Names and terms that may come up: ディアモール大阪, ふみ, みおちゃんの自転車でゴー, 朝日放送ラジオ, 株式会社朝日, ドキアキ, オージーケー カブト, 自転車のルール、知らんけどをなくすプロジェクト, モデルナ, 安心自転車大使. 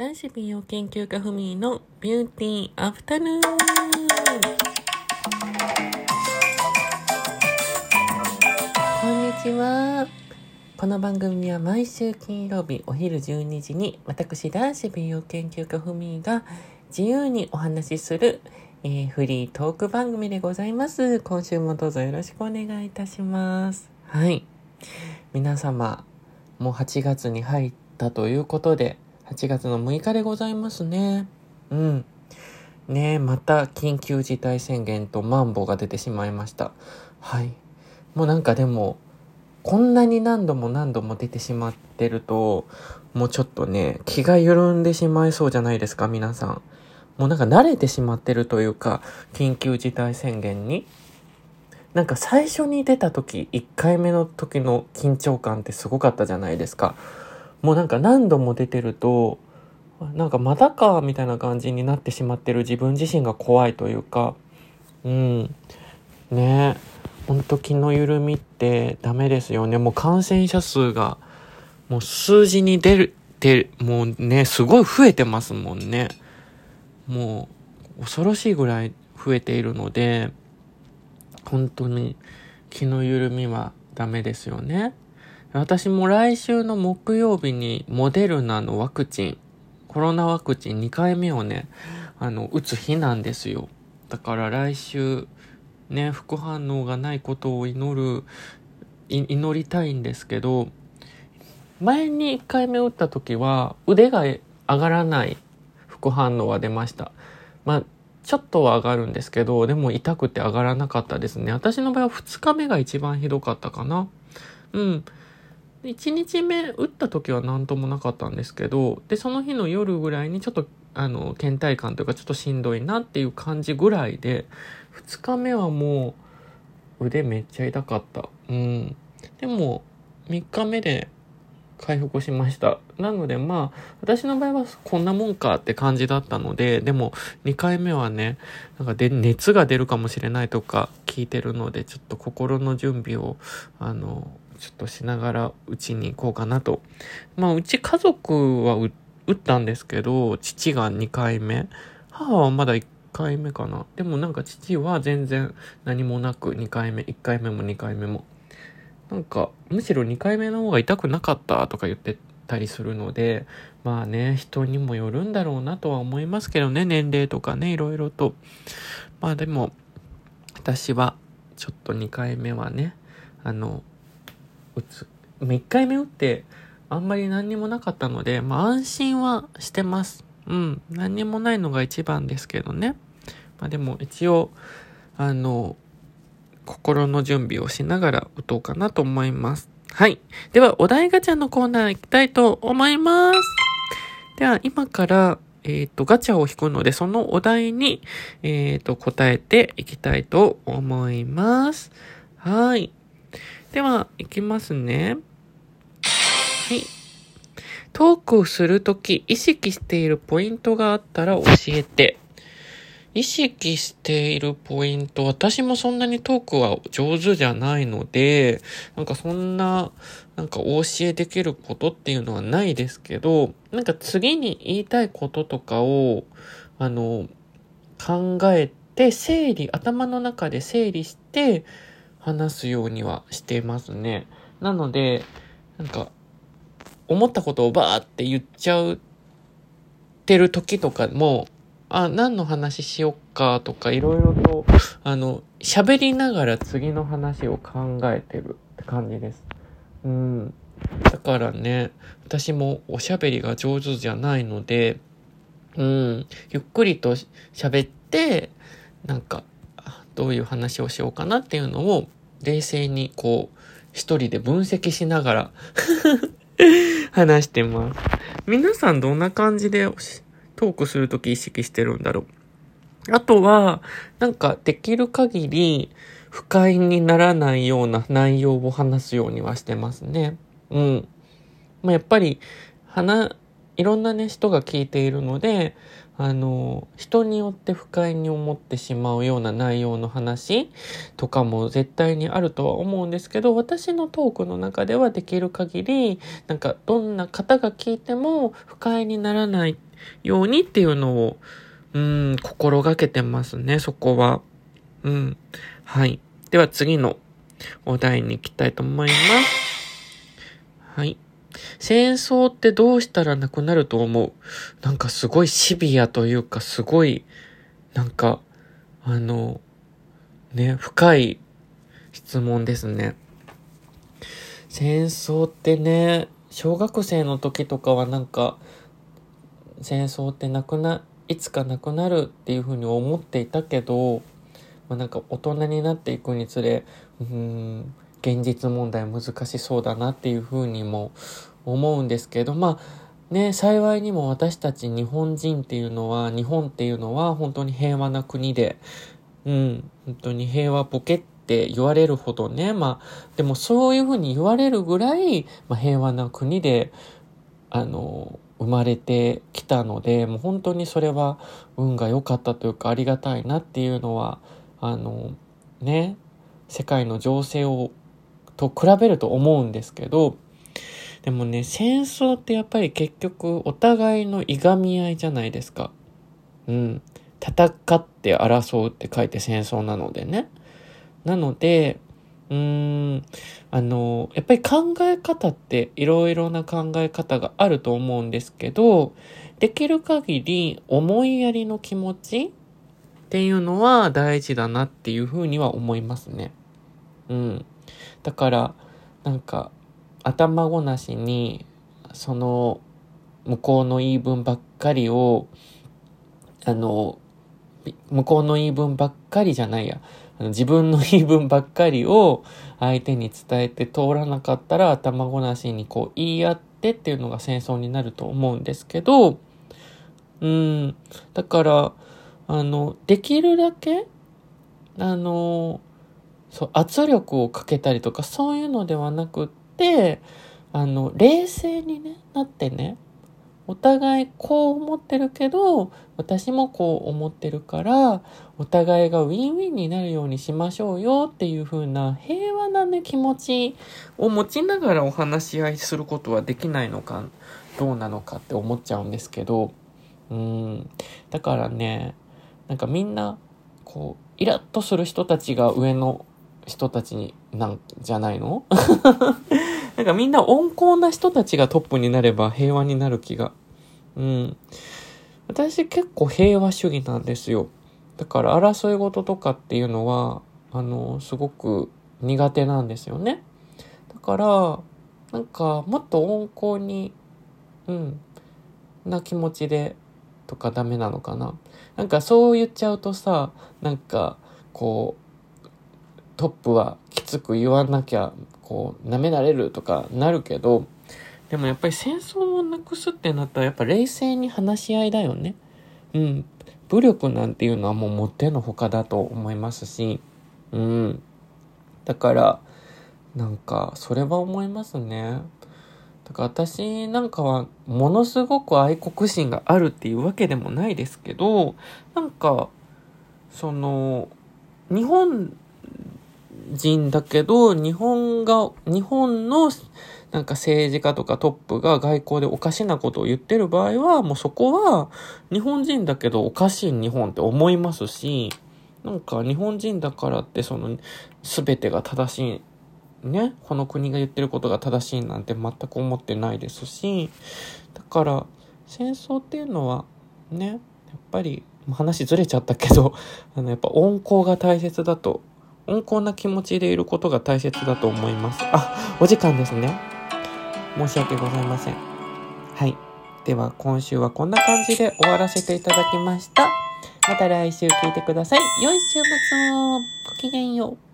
男子美容研究家ふみのビューティーアフタヌーン。こんにちは。この番組は毎週金曜日お昼12時に私男子美容研究家ふみが自由にお話しする、フリートーク番組でございます。今週もどうぞよろしくお願いいたします。はい、皆様もう8月に入ったということで8月の6日でございますね。ねえ、また緊急事態宣言とマンボウが出てしまいました。はい。もうなんかでも、こんなに何度も出てしまってると、もうちょっとね、気が緩んでしまいそうじゃないですか、皆さん。もうなんか慣れてしまってるというか、緊急事態宣言に。なんか最初に出た時、1回目の時の緊張感ってすごかったじゃないですか。もうなんか何度も出てるとなんかまだかみたいな感じになってしまってる自分自身が怖いというか、ねえ、ほんと気の緩みってダメですよね。もう感染者数がもう数字に出るってもうねすごい増えてますもんね。もう恐ろしいぐらい増えているので本当に気の緩みはダメですよね。私も来週の木曜日にモデルナのワクチン、コロナワクチン2回目をね、打つ日なんですよ。だから来週、ね、副反応がないことを祈りたいんですけど、前に1回目打った時は腕が上がらない副反応は出ました。まあちょっとは上がるんですけど、でも痛くて上がらなかったですね。私の場合は2日目が一番ひどかったかな。1日目打った時は何ともなかったんですけど、でその日の夜ぐらいにちょっと倦怠感というかちょっとしんどいなっていう感じぐらいで、2日目はもう腕めっちゃ痛かった。でも3日目で回復しました。なのでまあ私の場合はこんなもんかって感じだったので、でも2回目はね、なんか熱が出るかもしれないとか聞いてるので、ちょっと心の準備をちょっとしながらうちに行こうかなと。まあうち家族は打ったんですけど、父が2回目、母はまだ1回目かな。でもなんか父は全然何もなく2回目、1回目も2回目も。なんかむしろ2回目の方が痛くなかったとか言ってたりするので、まあね、人にもよるんだろうなとは思いますけどね、年齢とかね、いろいろと。まあでも私はちょっと2回目はね、1回目打ってあんまり何にもなかったので、まあ安心はしてます。何にもないのが一番ですけどね。まあでも一応心の準備をしながら打とうかなと思います。はい。ではお題ガチャのコーナー行きたいと思います。では今からガチャを引くので、そのお題に答えていきたいと思います。はい。では、いきますね。はい。トークをするとき、意識しているポイントがあったら教えて。意識しているポイント、私もそんなにトークは上手じゃないので、なんかそんな、なんかお教えできることっていうのはないですけど、なんか次に言いたいこととかを、考えて、頭の中で整理して、話すようにはしてますね。なので、なんか、思ったことをバーって言っちゃってる時とかも、何の話しよっかとか、いろいろと、喋りながら次の話を考えてるって感じです。だからね、私もおしゃべりが上手じゃないので、ゆっくりと喋って、なんか、どういう話をしようかなっていうのを冷静にこう一人で分析しながら話してます。皆さんどんな感じでトークするとき意識してるんだろう。あとはなんかできる限り不快にならないような内容を話すようにはしてますね。まあ、やっぱりいろんなね人が聞いているので、人によって不快に思ってしまうような内容の話とかも絶対にあるとは思うんですけど、私のトークの中ではできる限りなんかどんな方が聞いても不快にならないようにっていうのを、心がけてますね、そこは。はい。では次のお題に行きたいと思います。はい。戦争ってどうしたらなくなると思う？なんかすごいシビアというか、すごい、なんか、深い質問ですね。戦争ってね、小学生の時とかはなんか、戦争っていつかなくなるっていうふうに思っていたけど、なんか大人になっていくにつれ、現実問題難しそうだなっていうふうにも思うんですけど、幸いにも私たち日本っていうのは本当に平和な国で、本当に平和ボケって言われるほどね、でもそういうふうに言われるぐらい、平和な国で、生まれてきたので、もう本当にそれは運が良かったというか、ありがたいなっていうのは、世界の情勢と比べると思うんですけど、でもね、戦争ってやっぱり結局お互いのいがみ合いじゃないですか。戦って争うって書いて戦争なのでね。なので、やっぱり考え方っていろいろな考え方があると思うんですけど、できる限り思いやりの気持ちっていうのは大事だなっていうふうには思いますね。だからなんか頭ごなしにその向こうの言い分ばっかりを自分の言い分ばっかりを相手に伝えて通らなかったら頭ごなしにこう言い合ってっていうのが戦争になると思うんですけど、だからできるだけ圧力をかけたりとかそういうのではなくって冷静になってね、お互いこう思ってるけど私もこう思ってるからお互いがウィンウィンになるようにしましょうよっていう風な平和な気持ちを持ちながらお話し合いすることはできないのかどうなのかって思っちゃうんですけど、だからね、なんかみんなこうイラッとする人たちが上の人たちになんじゃないの？なんかみんな温厚な人たちがトップになれば平和になる気が。私結構平和主義なんですよ。だから争い事とかっていうのは、すごく苦手なんですよね。だから、なんかもっと温厚に、な気持ちでとかダメなのかな。なんかそう言っちゃうとさ、なんかこう、トップはきつく言わなきゃ、舐められるとかなるけど、でもやっぱり戦争をなくすってなったらやっぱ冷静に話し合いだよね。武力なんていうのはもうもってのほかだと思いますし、だからなんかそれは思いますね。だから私なんかはものすごく愛国心があるっていうわけでもないですけど、なんかその日本人だけど日本のなんか政治家とかトップが外交でおかしなことを言ってる場合はもうそこは日本人だけどおかしい日本って思いますし、なんか日本人だからってその全てが正しいね、この国が言ってることが正しいなんて全く思ってないですし、だから戦争っていうのはね、やっぱり話ずれちゃったけどやっぱ温厚な気持ちでいることが大切だと思います。お時間ですね。申し訳ございません。はい。では今週はこんな感じで終わらせていただきました。また来週聞いてください。良い週末を。ごきげんよう。